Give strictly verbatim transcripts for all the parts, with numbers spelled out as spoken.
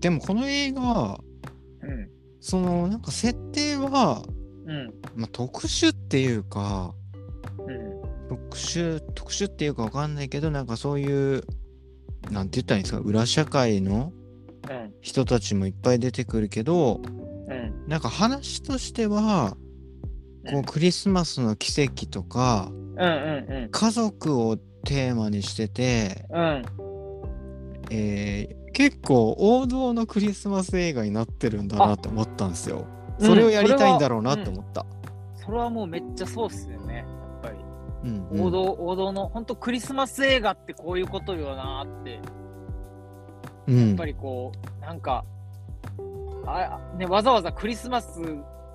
でもこの映画、うん、そのなんか設定は、うんまあ、特殊っていうか、うん、特殊特殊っていうか分かんないけど、なんかそういうなんて言ったらいいんですか、裏社会の人たちもいっぱい出てくるけど、うん、なんか話としてはこうクリスマスの奇跡とか、うんうんうん、家族をテーマにしてて、うんえー、結構王道のクリスマス映画になってるんだなと思ったんですよ。それをやりたいんだろうなと思った、うん、それは、うん、それはもうめっちゃそうっすよね、やっぱり、うんうん、王道王道の本当クリスマス映画ってこういうことよなって、うん、やっぱりこうなんかあ、ね、わざわざクリスマス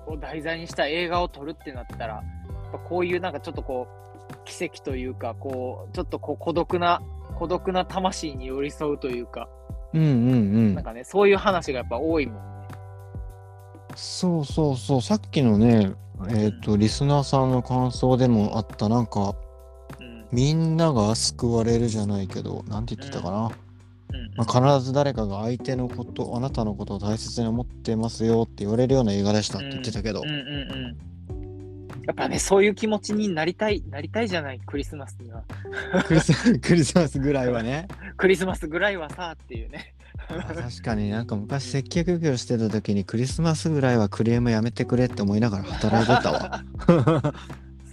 を題材にした映画を撮るってなったら、やっぱこういうなんかちょっとこう奇跡というか、こうちょっとこう孤独な孤独な魂に寄り添うというか、うんうんうん、なんかねそういう話がやっぱ多いもんね。そうそうそう、さっきのね、えっと、うん、リスナーさんの感想でもあったなんか、うん、みんなが救われるじゃないけど、なんて言ってたかな、うんうんまあ、必ず誰かが相手のことあなたのことを大切に思ってますよって言われるような映画でしたって言ってたけど、うんうんうんうん、やっぱねそういう気持ちになりたいなりたいじゃない、クリスマスにはクリス、クリスマスぐらいはねクリスマスぐらいはさっていうね確かになんか昔接客業してた時にクリスマスぐらいはクレームやめてくれって思いながら働いてたわ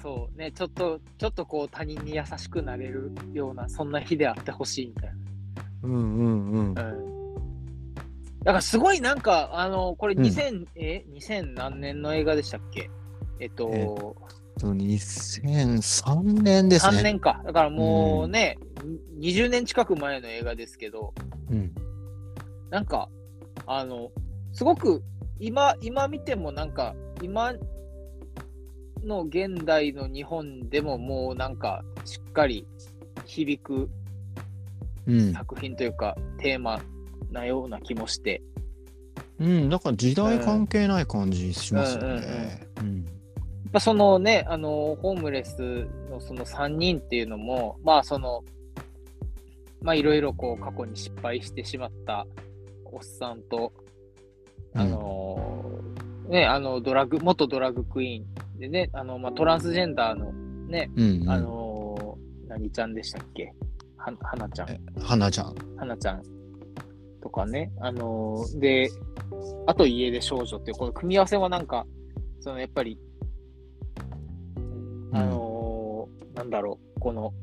そうね、ちょっとちょっとこう他人に優しくなれるようなそんな日であってほしいみたいな、うんうんうん、うん、だからすごいなんかあのこれにせん、うん、えにせん何年の映画でしたっけ、えっと、えっとにせんさんねんですね。さんねんか、だからもうね、うん、にじゅうねん近く前の映画ですけど、うんなんかあのすごく今今見てもなんか今の現代の日本でももうなんかしっかり響く作品というか、うん、テーマなような気もして、うんなんか時代関係ない感じしますよね。まあそのねあのホームレスのそのさんにんっていうのもまあそのまあいろいろこう過去に失敗してしまったおっさんと、あのー、ね、あのドラッグ、元ドラッグクイーンでね、あのまあトランスジェンダーのね、うんうん、あのー、何ちゃんでしたっけ、はなちゃん、はなちゃん、はなちゃんとかね、あのー、で、あと家出少女っていうこの組み合わせはなんかそのやっぱり、あのーうん、なんだろうこの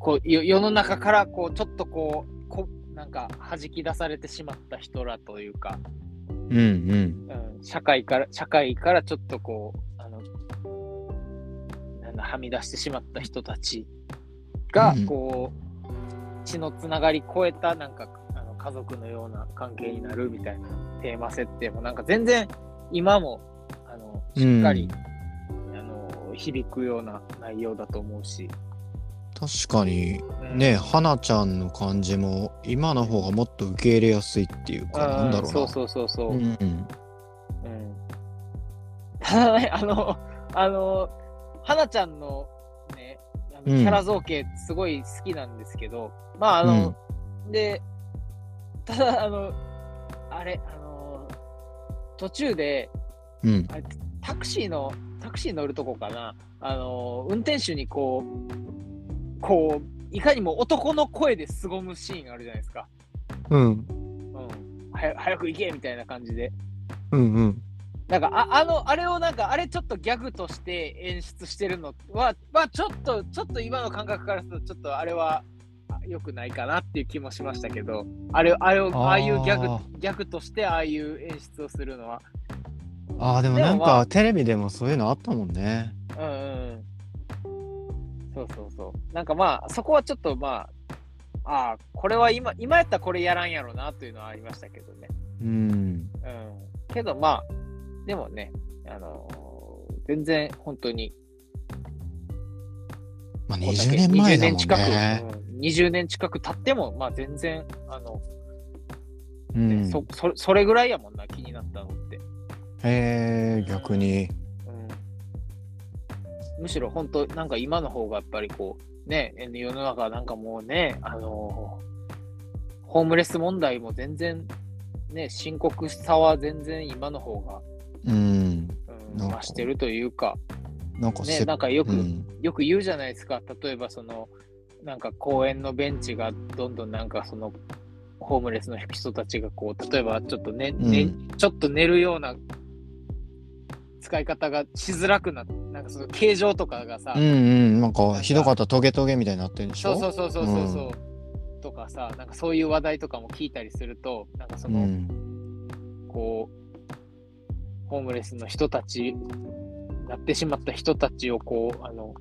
こう世の中からこうちょっとこうこなんか弾き出されてしまった人らというか、うんうんうん、社会から社会からちょっとこうあのなんだはみ出してしまった人たちがこう、うん、血のつながり超えたなんかあの家族のような関係になるみたいなテーマ設定もなんか全然今もあのしっかり、うん、あの響くような内容だと思うし。確かにね、うん、花ちゃんの感じも今の方がもっと受け入れやすいっていうか、なんだろうな。そうそうそうそう。うんうんうん、ただね、あのあの花ちゃんのね、あのキャラ造形すごい好きなんですけど、うん、まああの、うん、でただあのあれあの途中で、うん、あれタクシーのタクシー乗るとこかな、あの運転手にこうこういかにも男の声で凄むシーンあるじゃないですか。うん。うん。はや早く行けみたいな感じで。うんうん。なんか あ, あのあれをなんかあれちょっとギャグとして演出してるのはまあちょっとちょっと今の感覚からするとちょっとあれは良くないかなっていう気もしましたけど、あれあれを あ, ああいうギャグギャグとしてああいう演出をするのは。ああでもなんか、まあ、テレビでもそういうのあったもんね。うんうん。そうそうそう。なんかまあそこはちょっとまあああこれは今今やったらこれやらんやろなというのはありましたけどね。うん。うん。けどまあでもねあのー、全然本当に。まあにじゅうねんまえだもんね。にじゅうねん近く経ってもまあ全然あの、うんね、そ, そ, それぐらいやもんな気になったのって。へえ逆に。うんむしろ本当なんか今の方がやっぱりこうね世の中なんかもうねあのー、ホームレス問題も全然ね、深刻さは全然今の方が、うんうん、増してるというか、なんか、ね、なんかよく、うん、よく言うじゃないですか。例えばそのなんか公園のベンチがどんどんなんかそのホームレスの人たちがこう例えばちょっとね、うん、ねちょっと寝るような使い方がしづらくなって、なんかその形状とかがさ、うんうん、なんかひどかったトゲトゲみたいになってるでしょ。そうそうそうそうそう、うん、とかさ、なんかそういう話題とかも聞いたりすると、なんかその、うん、こうホームレスの人たちなってしまった人たちをこうあの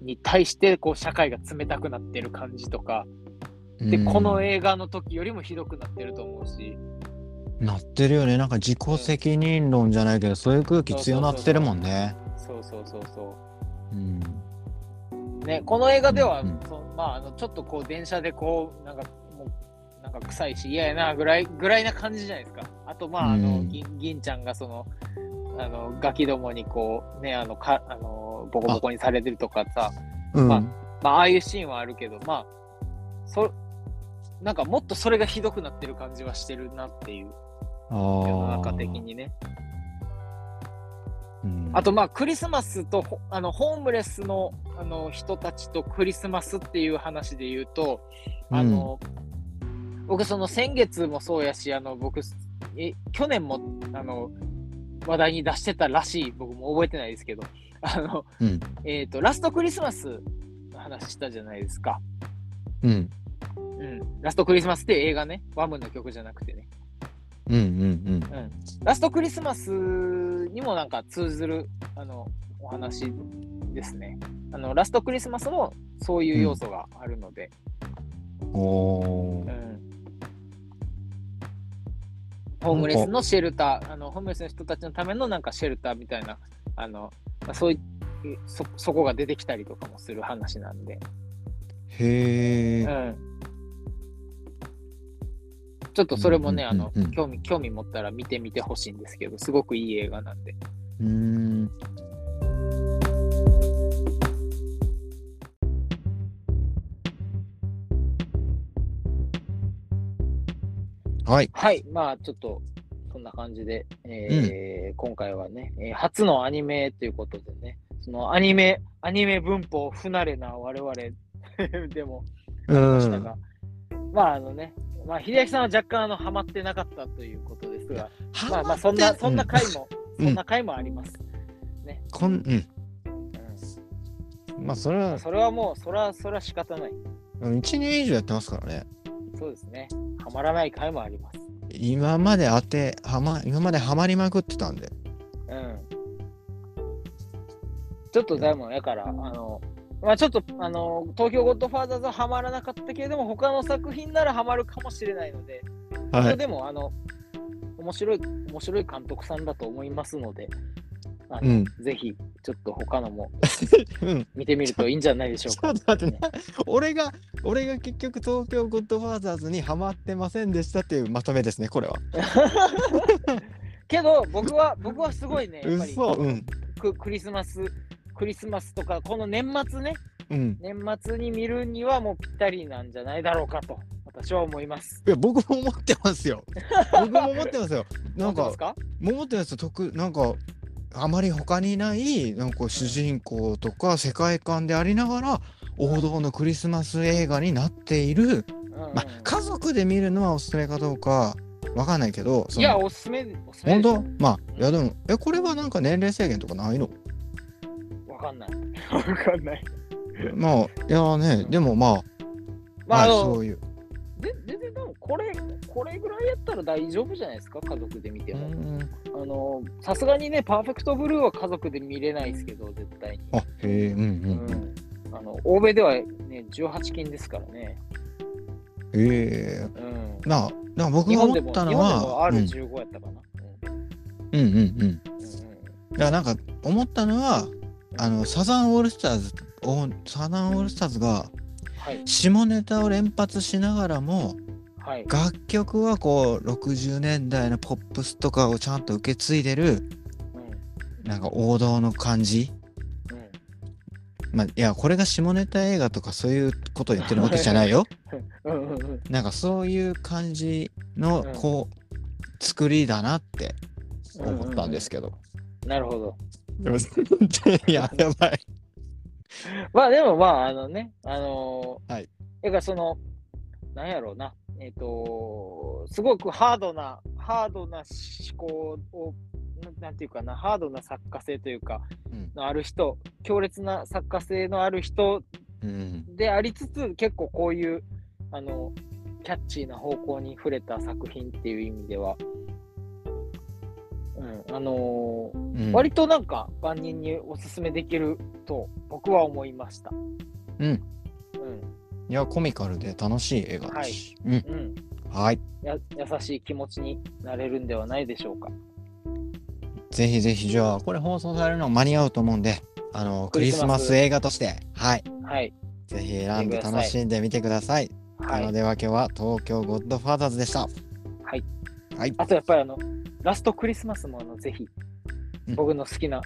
に対してこう社会が冷たくなってる感じとかで、うん、この映画の時よりもひどくなってると思うし。なってるよね。なんか自己責任論じゃないけど、うん、そういう空気強なってるもんね。そうそうそうそう、うん、ね、この映画では、うんうん、そまあ、あのちょっとこう電車でこうなんかもうなんか臭いし嫌やなぐらいぐらいな感じじゃないですか。あとまああの、うん、銀, 銀ちゃんがそのあのガキどもにこうねあのかあのボコボコにされてるとかさ、あ、まあ、うん、まあ、ああいうシーンはあるけど、まあそなんかもっとそれがひどくなってる感じはしてるなっていう、世の中的にね。うん、あとまあクリスマスとあのホームレス の, あの人たちとクリスマスっていう話で言うと、あの、うん、僕その先月もそうやし、あの僕え去年もあの話題に出してたらしい、僕も覚えてないですけど、あの、うん、えー、とラストクリスマスの話したじゃないですか。うんうん、ラストクリスマスって映画ね、ワムの曲じゃなくてね。うんうんうんうん、ラストクリスマスにもなんか通ずるあのお話ですね。あのラストクリスマスもそういう要素があるので、うん、おー、うん、ホームレスのシェルター、あのホームレスの人たちのためのなんかシェルターみたいな、あのそうい そ, そこが出てきたりとかもする話なんで。へー、うん、ちょっとそれもね、うんうんうんうん、あの興味興味持ったら見てみてほしいんですけど、すごくいい映画なんで。うーん、はいはい、まあちょっとそんな感じで、えーうん、今回はね、えー、初のアニメということでね、そのアニメアニメ文法不慣れな我々でもありましたが、まああのね。まあ、秀明さんは若干あのハマってなかったということですが、まあ、まあそんなそんな回も、うん、そんな回もありますね。こん、うんうん、まあそれはそれはもうそれはそれは仕方ない。いちねん以上やってますからね。そうですね。ハマらない回もあります。今まで当てはま今までハマりまくってたんで。うん。ちょっとでもやから、うん、あの。まあ、ちょっとあの東京ゴッドファーザーズはハマらなかったけれども、他の作品ならハマるかもしれないので、はい、でもあの面白い面白い監督さんだと思いますので、あの、うん、ぜひちょっと他のも見てみるといいんじゃないでしょうか。うん、ちょっと待ってね、俺が俺が結局東京ゴッドファーザーズにハマってませんでしたっていうまとめですね、これは。けど僕は僕はすごいね、やっぱり、うん、ク, クリスマスクリスマスとかこの年末ね、うん、年末に見るにはもうぴったりなんじゃないだろうかと私は思います。いや僕も思ってますよ。僕も思ってますよ。なんか思ってますよ。特なんかあまり他にないなんか主人公とか世界観でありながら王道のクリスマス映画になっている、うんうんうん、まあ家族で見るのはおすすめかどうかわかんないけど、そのいやおすすめおすすめです。本当、まあ、いやでもえこれはなんか年齢制限とかないの？わかんない。わかんない。まあいやね、でもまあ、まあ、あの、そういう。で、全然でもこれこれぐらいやったら大丈夫じゃないですか、家族で見ても。あのさすがにね、パーフェクトブルーは家族で見れないですけど絶対に。あ、へえ、うんうん、うん、あの欧米ではねじゅうはちきんですからね。へえ。うん。なあ、なんか僕が思ったのは、日本でも アールじゅうご やったかな。うん、うん、うんうんうん。だからなんか思ったのは。あのサザンオールスターズサザンオールスターズが下ネタを連発しながらも、はい、楽曲はこうろくじゅうねんだいのポップスとかをちゃんと受け継いでる、うん、なんか王道の感じ、うん、まあいやこれが下ネタ映画とかそういうことを言ってるわけじゃないよ。うんうんうん、なんかそういう感じのこう、作りだなって思ったんですけど、うんうん、なるほど。でもやばいまあでもまああのねあのー、はい、だからそのなんやろうなえっ、ー、とーすごくハードなハードな思考をなんていうかなハードな作家性というかのある人、うん、強烈な作家性のある人でありつつ、うん、結構こういうあのキャッチーな方向に触れた作品っていう意味では、うんあのーうん、割となんか万人におすすめできると僕は思いました。うん、うん、いやコミカルで楽しい映画だし、はい、うん、うん、はいや優しい気持ちになれるんではないでしょうか。ぜひぜひじゃあこれ放送されるの間に合うと思うんであのクリスマス映画としてはい、はい、ぜひ選んで楽しんでみてください。なのでは今日は東京ゴッドファーザーズでした。はい、はい、あとやっぱりあのラストクリスマスもあのぜひ僕の好きな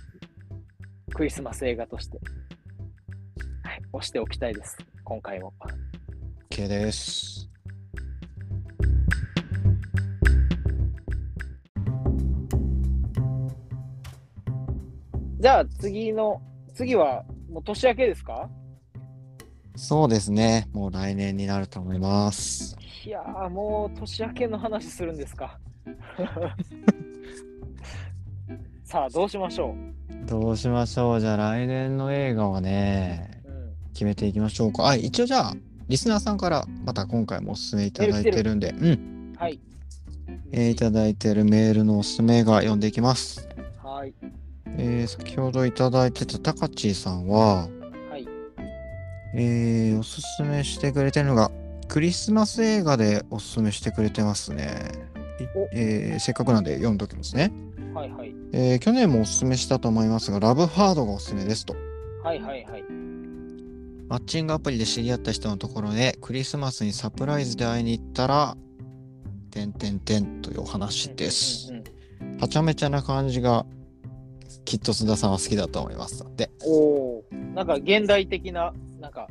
クリスマス映画として、うん、はい押しておきたいです。今回も OK です。じゃあ次の次はもう年明けですか？そうですね。もう来年になると思います。いやーもう年明けの話するんですか。さあどうしましょう。どうしましょう。じゃあ来年の映画はね、うん、決めていきましょうか。あ一応じゃあリスナーさんからまた今回もおすすめいただいてるんで、うん、はい、えー、いただいてるメールのおすすめが読んでいきます。はい。えー、先ほどいただいてたたかちーさんは、はい、えー、おすすめしてくれてるのがクリスマス映画でおすすめしてくれてますね。えー、せっかくなんで読んどきますね、はいはい、えー、去年もおすすめしたと思いますがラブハードがおすすめですと、はいはいはい、マッチングアプリで知り合った人のところでクリスマスにサプライズで会いに行ったらてんてんてんというお話です。うんうんうん、はちゃめちゃな感じがきっと須田さんは好きだと思いますので、おー、なんか現代的ななんか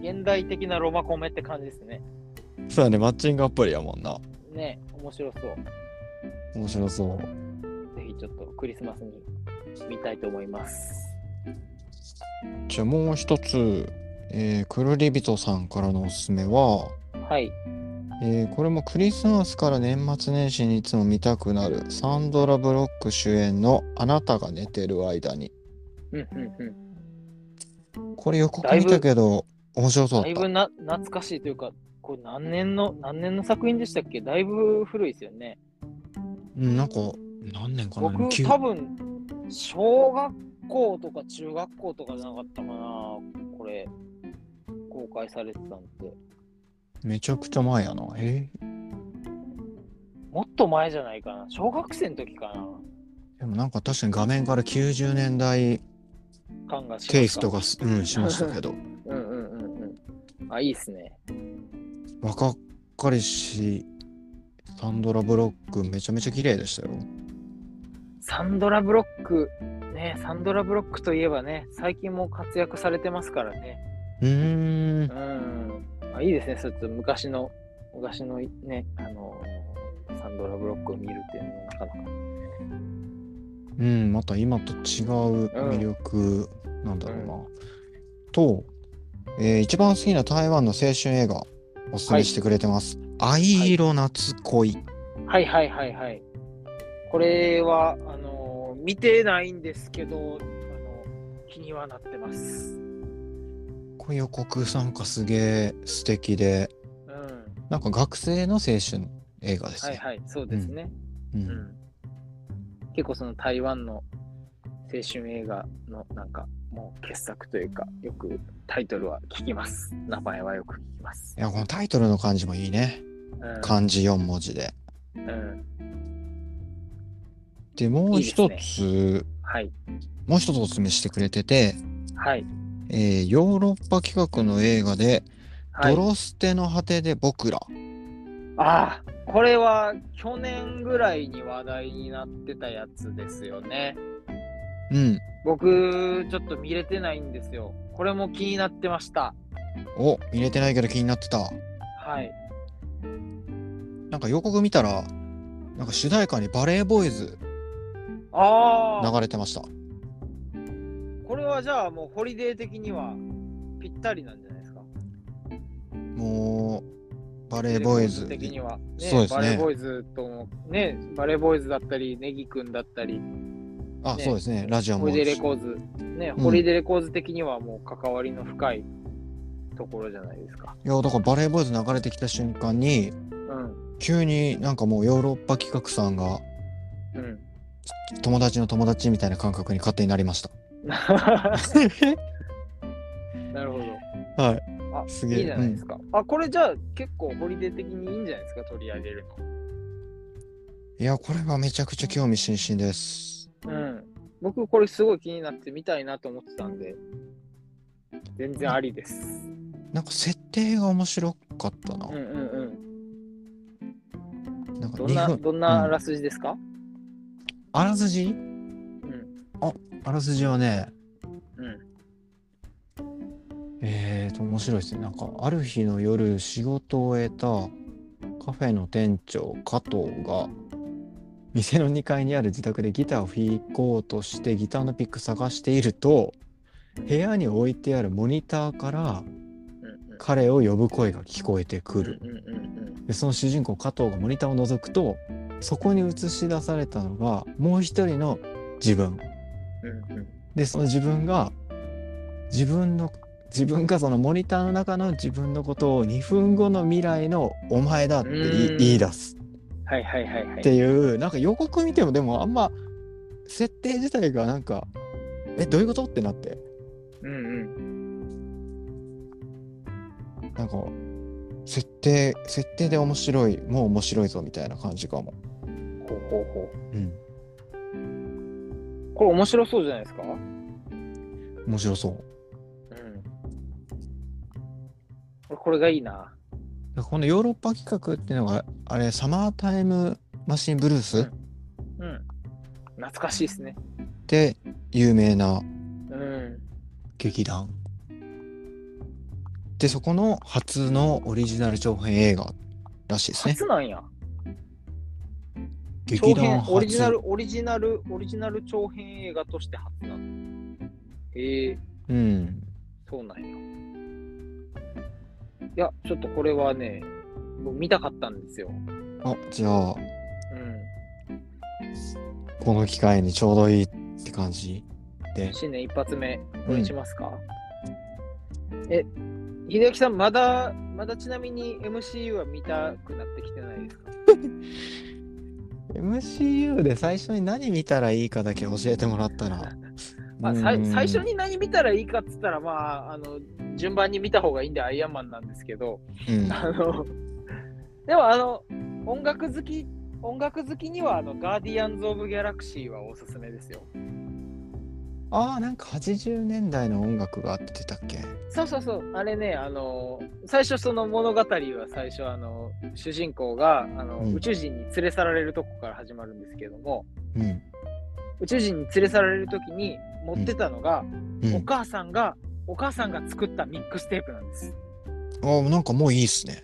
現代的なロマコメって感じですね。そうだね、マッチングアプリやもんな。ね、面白そう。面白そう。ぜひちょっとクリスマスに見たいと思います。じゃあもう一つ、えー、くるりびとさんからのおすすめは、はい。えー、これもクリスマスから年末年始にいつも見たくなるサンドラ・ブロック主演のあなたが寝てる間に、うんうんうん、これ予告見たけど面白そうだった。だいぶな懐かしいというかこれ何年の何年の作品でしたっけ？だいぶ古いですよね。うん、なんか何年かな。僕多分小学校とか中学校とかじゃなかったかなこれ公開されてたのって。めちゃくちゃ前やな。えー、もっと前じゃないかな。小学生の時かな。でもなんか確かに画面からきゅうじゅうねんだい感がしましたケースとか、うん、しましたけど。うんうんうんうん。あ、いいですね。若っかりし、サンドラ・ブロックめちゃめちゃ綺麗でしたよ。サンドラ・ブロックね、サンドラ・ブロックといえばね、最近も活躍されてますからね。うーん。うん。あ、いいですね。そうと昔の昔のね、あのー、サンドラ・ブロックを見るっていうのもなかなか、うん、また今と違う魅力なんだろうな、うん、と、えー、一番好きな台湾の青春映画おすすめしてくれてます。はい、藍色夏恋。はいはいはいはい。これはあのー、見てないんですけど、あのー、気にはなってます。予告参加すげえ素敵で、うん、なんか学生の青春映画ですね。はいはい、そうですね。うんうんうん、結構その台湾の青春映画のなんかもう傑作というか、よくタイトルは聞きます。名前はよく聞きます。いやこのタイトルの漢字もいいね。うん、漢字よん文字で。うん、でもう一ついいですね、はい、もう一つおすすめしてくれてて、はい。えー、ヨーロッパ企画の映画で、はい、ドロステの果てで僕ら。ああ、これは去年ぐらいに話題になってたやつですよね。うん。僕ちょっと見れてないんですよ。これも気になってました。お、見れてないけど気になってた。はい。なんか予告見たらなんか主題歌にバレーボーイズ流れてました。これはじゃあもうホリデー的にはぴったりなんじゃないですか。もうバレーボーイズ的には、ね、そうですね。バレーボーイズとね、バレーボーイズだったりネギくんだったり、あ、ね、そうですね。ラジオもホリデーレコーズね、うん、ホリデーレコーズ的にはもう関わりの深いところじゃないですか。いやだからバレーボーイズ流れてきた瞬間に、うん、急になんかもうヨーロッパ企画さんが、うん、友達の友達みたいな感覚に勝手になりました。なるほど。はい。あ、すげえ。いいじゃないですか。うん、あ、これじゃあ結構ホリデー的にいいんじゃないですか、取り上げるの。いやこれはめちゃくちゃ興味津々です。うん。僕これすごい気になってみたいなと思ってたんで、全然ありです。なんか設定が面白かったな。うんうんうん。なんかどんなどんなあらすじですか？うん、あらすじ？うん。あ、あらすじはね。うん。えーと面白いですね。なんかある日の夜仕事を終えたカフェの店長加藤が店のにかいにある自宅でギターを弾こうとしてギターのピック探していると、部屋に置いてあるモニターから彼を呼ぶ声が聞こえてくる。でその主人公加藤がモニターを覗くと、そこに映し出されたのがもう一人の自分で、その自分が自分の自分がそのモニターの中の自分のことをにふんごの未来のお前だって言い出すっていう、なんか予告見てもでもあんま設定自体がなんかえどういうことってなって、うんうん、なんか設定設定で面白いもう面白いぞみたいな感じかも。ほうほうほう。うん。これ面白そうじゃないですか。面白そう。うん。これがいいな。このヨーロッパ企画っていうのがあれサマータイムマシンブルース。うん。うん、懐かしいですね。で有名な劇団、うん、でそこの初のオリジナル長編映画らしいですね。初なんや。劇団初。オリジナルオリジナルオリジナル長編映画として初なの。へえ。うん。そうなんや。いやちょっとこれはね見たかったんですよ。あ、じゃあ、うん、この機会にちょうどいいって感じで新年一発目これしますか、うん、え、秀明さんまだまだちなみに エムシーユー は見たくなってきてないですか？エムシーユー で最初に何見たらいいかだけ教えてもらったらまあ、最初に何見たらいいかっつったら、まあ、あの順番に見た方がいいんでアイアンマンなんですけど、うん、あのでもあの音楽好き音楽好きにはあのガーディアンズ・オブ・ギャラクシーはおすすめですよ。ああ、なんかはちじゅうねんだいの音楽があってたっけ？そうそうそう、あれね、あの最初その物語は最初あの主人公があの、うん、宇宙人に連れ去られるとこから始まるんですけども、うん、宇宙人に連れ去られるときに持ってたのが、うん、お母さんがお母さんが作ったミックステープなんです。ああ、なんかもういいっすね。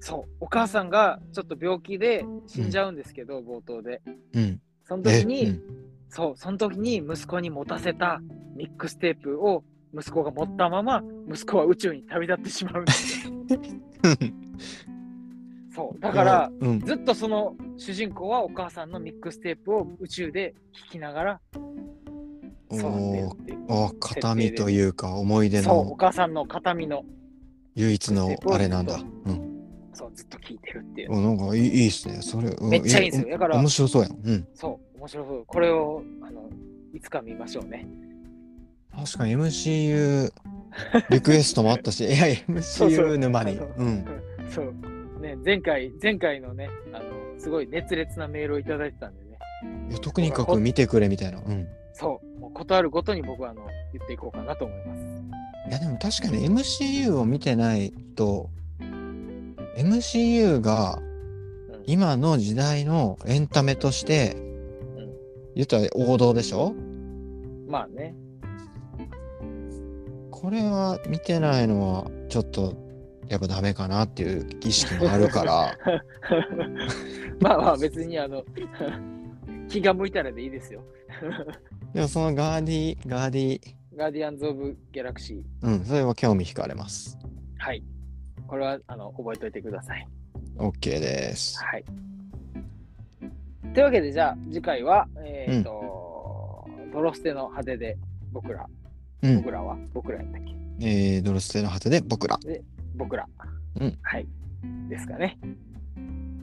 そう、お母さんがちょっと病気で死んじゃうんですけど、うん、冒頭で、うん、その時に、うん、そう、その時に息子に持たせたミックステープを息子が持ったまま息子は宇宙に旅立ってしまうんですよ。そう、だから、うん、ずっとその主人公はお母さんのミックステープを宇宙で聴きながらおお形見というか思い出のそうお母さんの形見の唯一のあれなんだ、うん、そうずっと聞いてるっていう。おなんかいいいいっすねそれ。めっちゃいいんですよ。だから面白そうやん、うん、そう面白そう。これをあのいつか見ましょうね。確かに エムシーユー リクエストもあったしいや エムシーユー 沼にそうね前回前回のねあのすごい熱烈なメールをいただいてたんでね、いやとにかく見てくれみたいな、うんそう、もうことあるごとに僕はあの言っていこうかなと思います。いやでも確かに エムシーユー を見てないと エムシーユー が今の時代のエンタメとして、うん、言ったら王道でしょ？まあね。これは見てないのはちょっとやっぱダメかなっていう意識もあるからまあまあ別にあの気が向いたらでいいですよでもそのガーディガーディガーディアンズ・オブ・ギャラクシー、うん、それは興味惹かれます。はい、これはあの覚えておいてください。 OK です。はい、というわけでじゃあ次回はえっと、うん、ドロステの果てで僕ら、うん、僕らは僕らやったっけ、えー、ドロステの果てで僕らで僕ら、うん、はいですかね。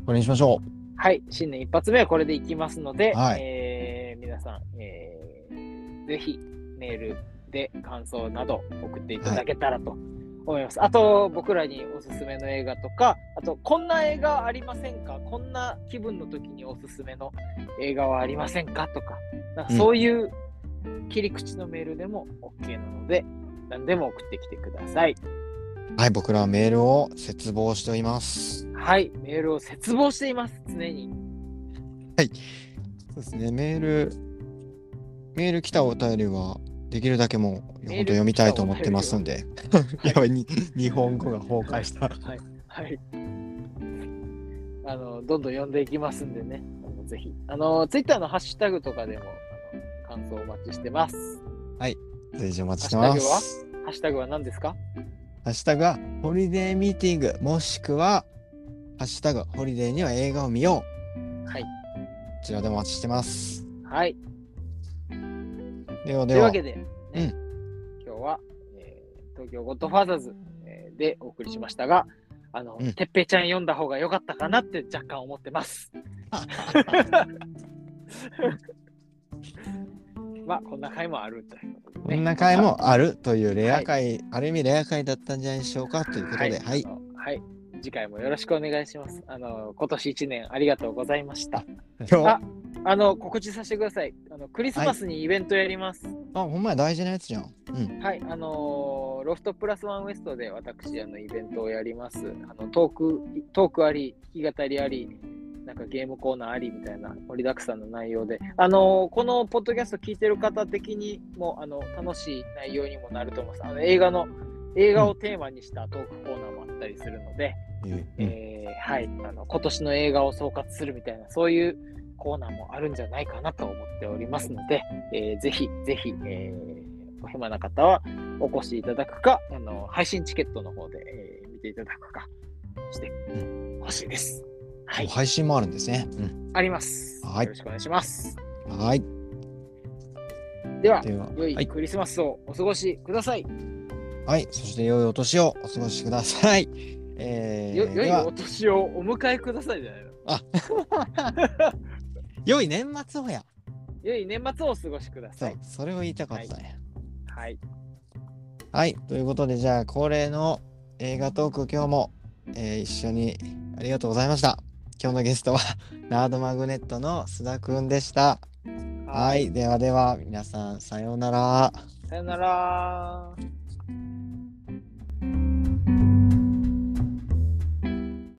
これにしましょう。はい、新年一発目はこれでいきますので、はい、えー、皆さん、えー、ぜひメールで感想など送っていただけたらと思います、はい、あと僕らにおすすめの映画とか、あとこんな映画ありませんか、こんな気分の時におすすめの映画はありませんかとか、 なんかそういう切り口のメールでも OK なので、うん、何でも送ってきてください。はい、僕らはメールを切望しております。はい、メールを切望しています常に。はい、そうですね、メールメール来たお便りはできるだけもう本当読みたいと思ってますんでやばいに日本語が崩壊したはい、はいはい、あのどんどん読んでいきますんでね、あのぜひあのツイッターのハッシュタグとかでもあの感想お待ちしてます。はい、随時お待ちしてます。ハッシュタグは何ですか。ハッシュタグはホリデーミーティング、もしくはハッシュタグホリデーには映画を見よう、はい、こちらでお待ちしてます。はい、ではではというわけで、ね、うん、今日は、えー、東京ゴッドファーザーズ、えー、でお送りしましたが、あの、うん、てっぺいちゃん読んだ方が良かったかなって若干思ってますまあこんな回もあるということで、ね、こんな回もあるというレア回、はい、ある意味レア回だったんじゃないでしょうかということで、はい、はいはい、次回もよろしくお願いします。あの今年いちねんありがとうございました。あ、あの告知させてください。あのクリスマスにイベントやります、はい、あ、ほんまや大事なやつじゃん、うん、はい、あのー、ロフトプラスワンウエストで私あのイベントをやります。あのトークトークあり、弾き語りあり、なんかゲームコーナーありみたいな盛りだくさんの内容で、あのー、このポッドキャスト聞いてる方的にもあの楽しい内容にもなると思います。あの映画の映画をテーマにしたトークコーナーもあったりするので、うん、えー、はい、あの今年の映画を総括するみたいなそういうコーナーもあるんじゃないかなと思っておりますので、えー、ぜひぜひ、えー、お暇な方はお越しいただくか、あの配信チケットの方で、えー、見ていただくかしてほしいです、うん、はい、配信もあるんですね、うん、あります。はい、よろしくお願いします。はい、では、では良いクリスマスをお過ごしください。はい、はい、そして良いお年をお過ごしください、えー、よ良いお年をお迎えくださいじゃないの。あ良い年末をや良い年末をお過ごしください。 そ, それを言いたかったね。はい、はい、はい、ということでじゃあ恒例の映画トーク今日も、えー、一緒にありがとうございました。今日のゲストはナードマグネットの須田くんでした。はい、はい、ではでは皆さんさようなら。さようなら。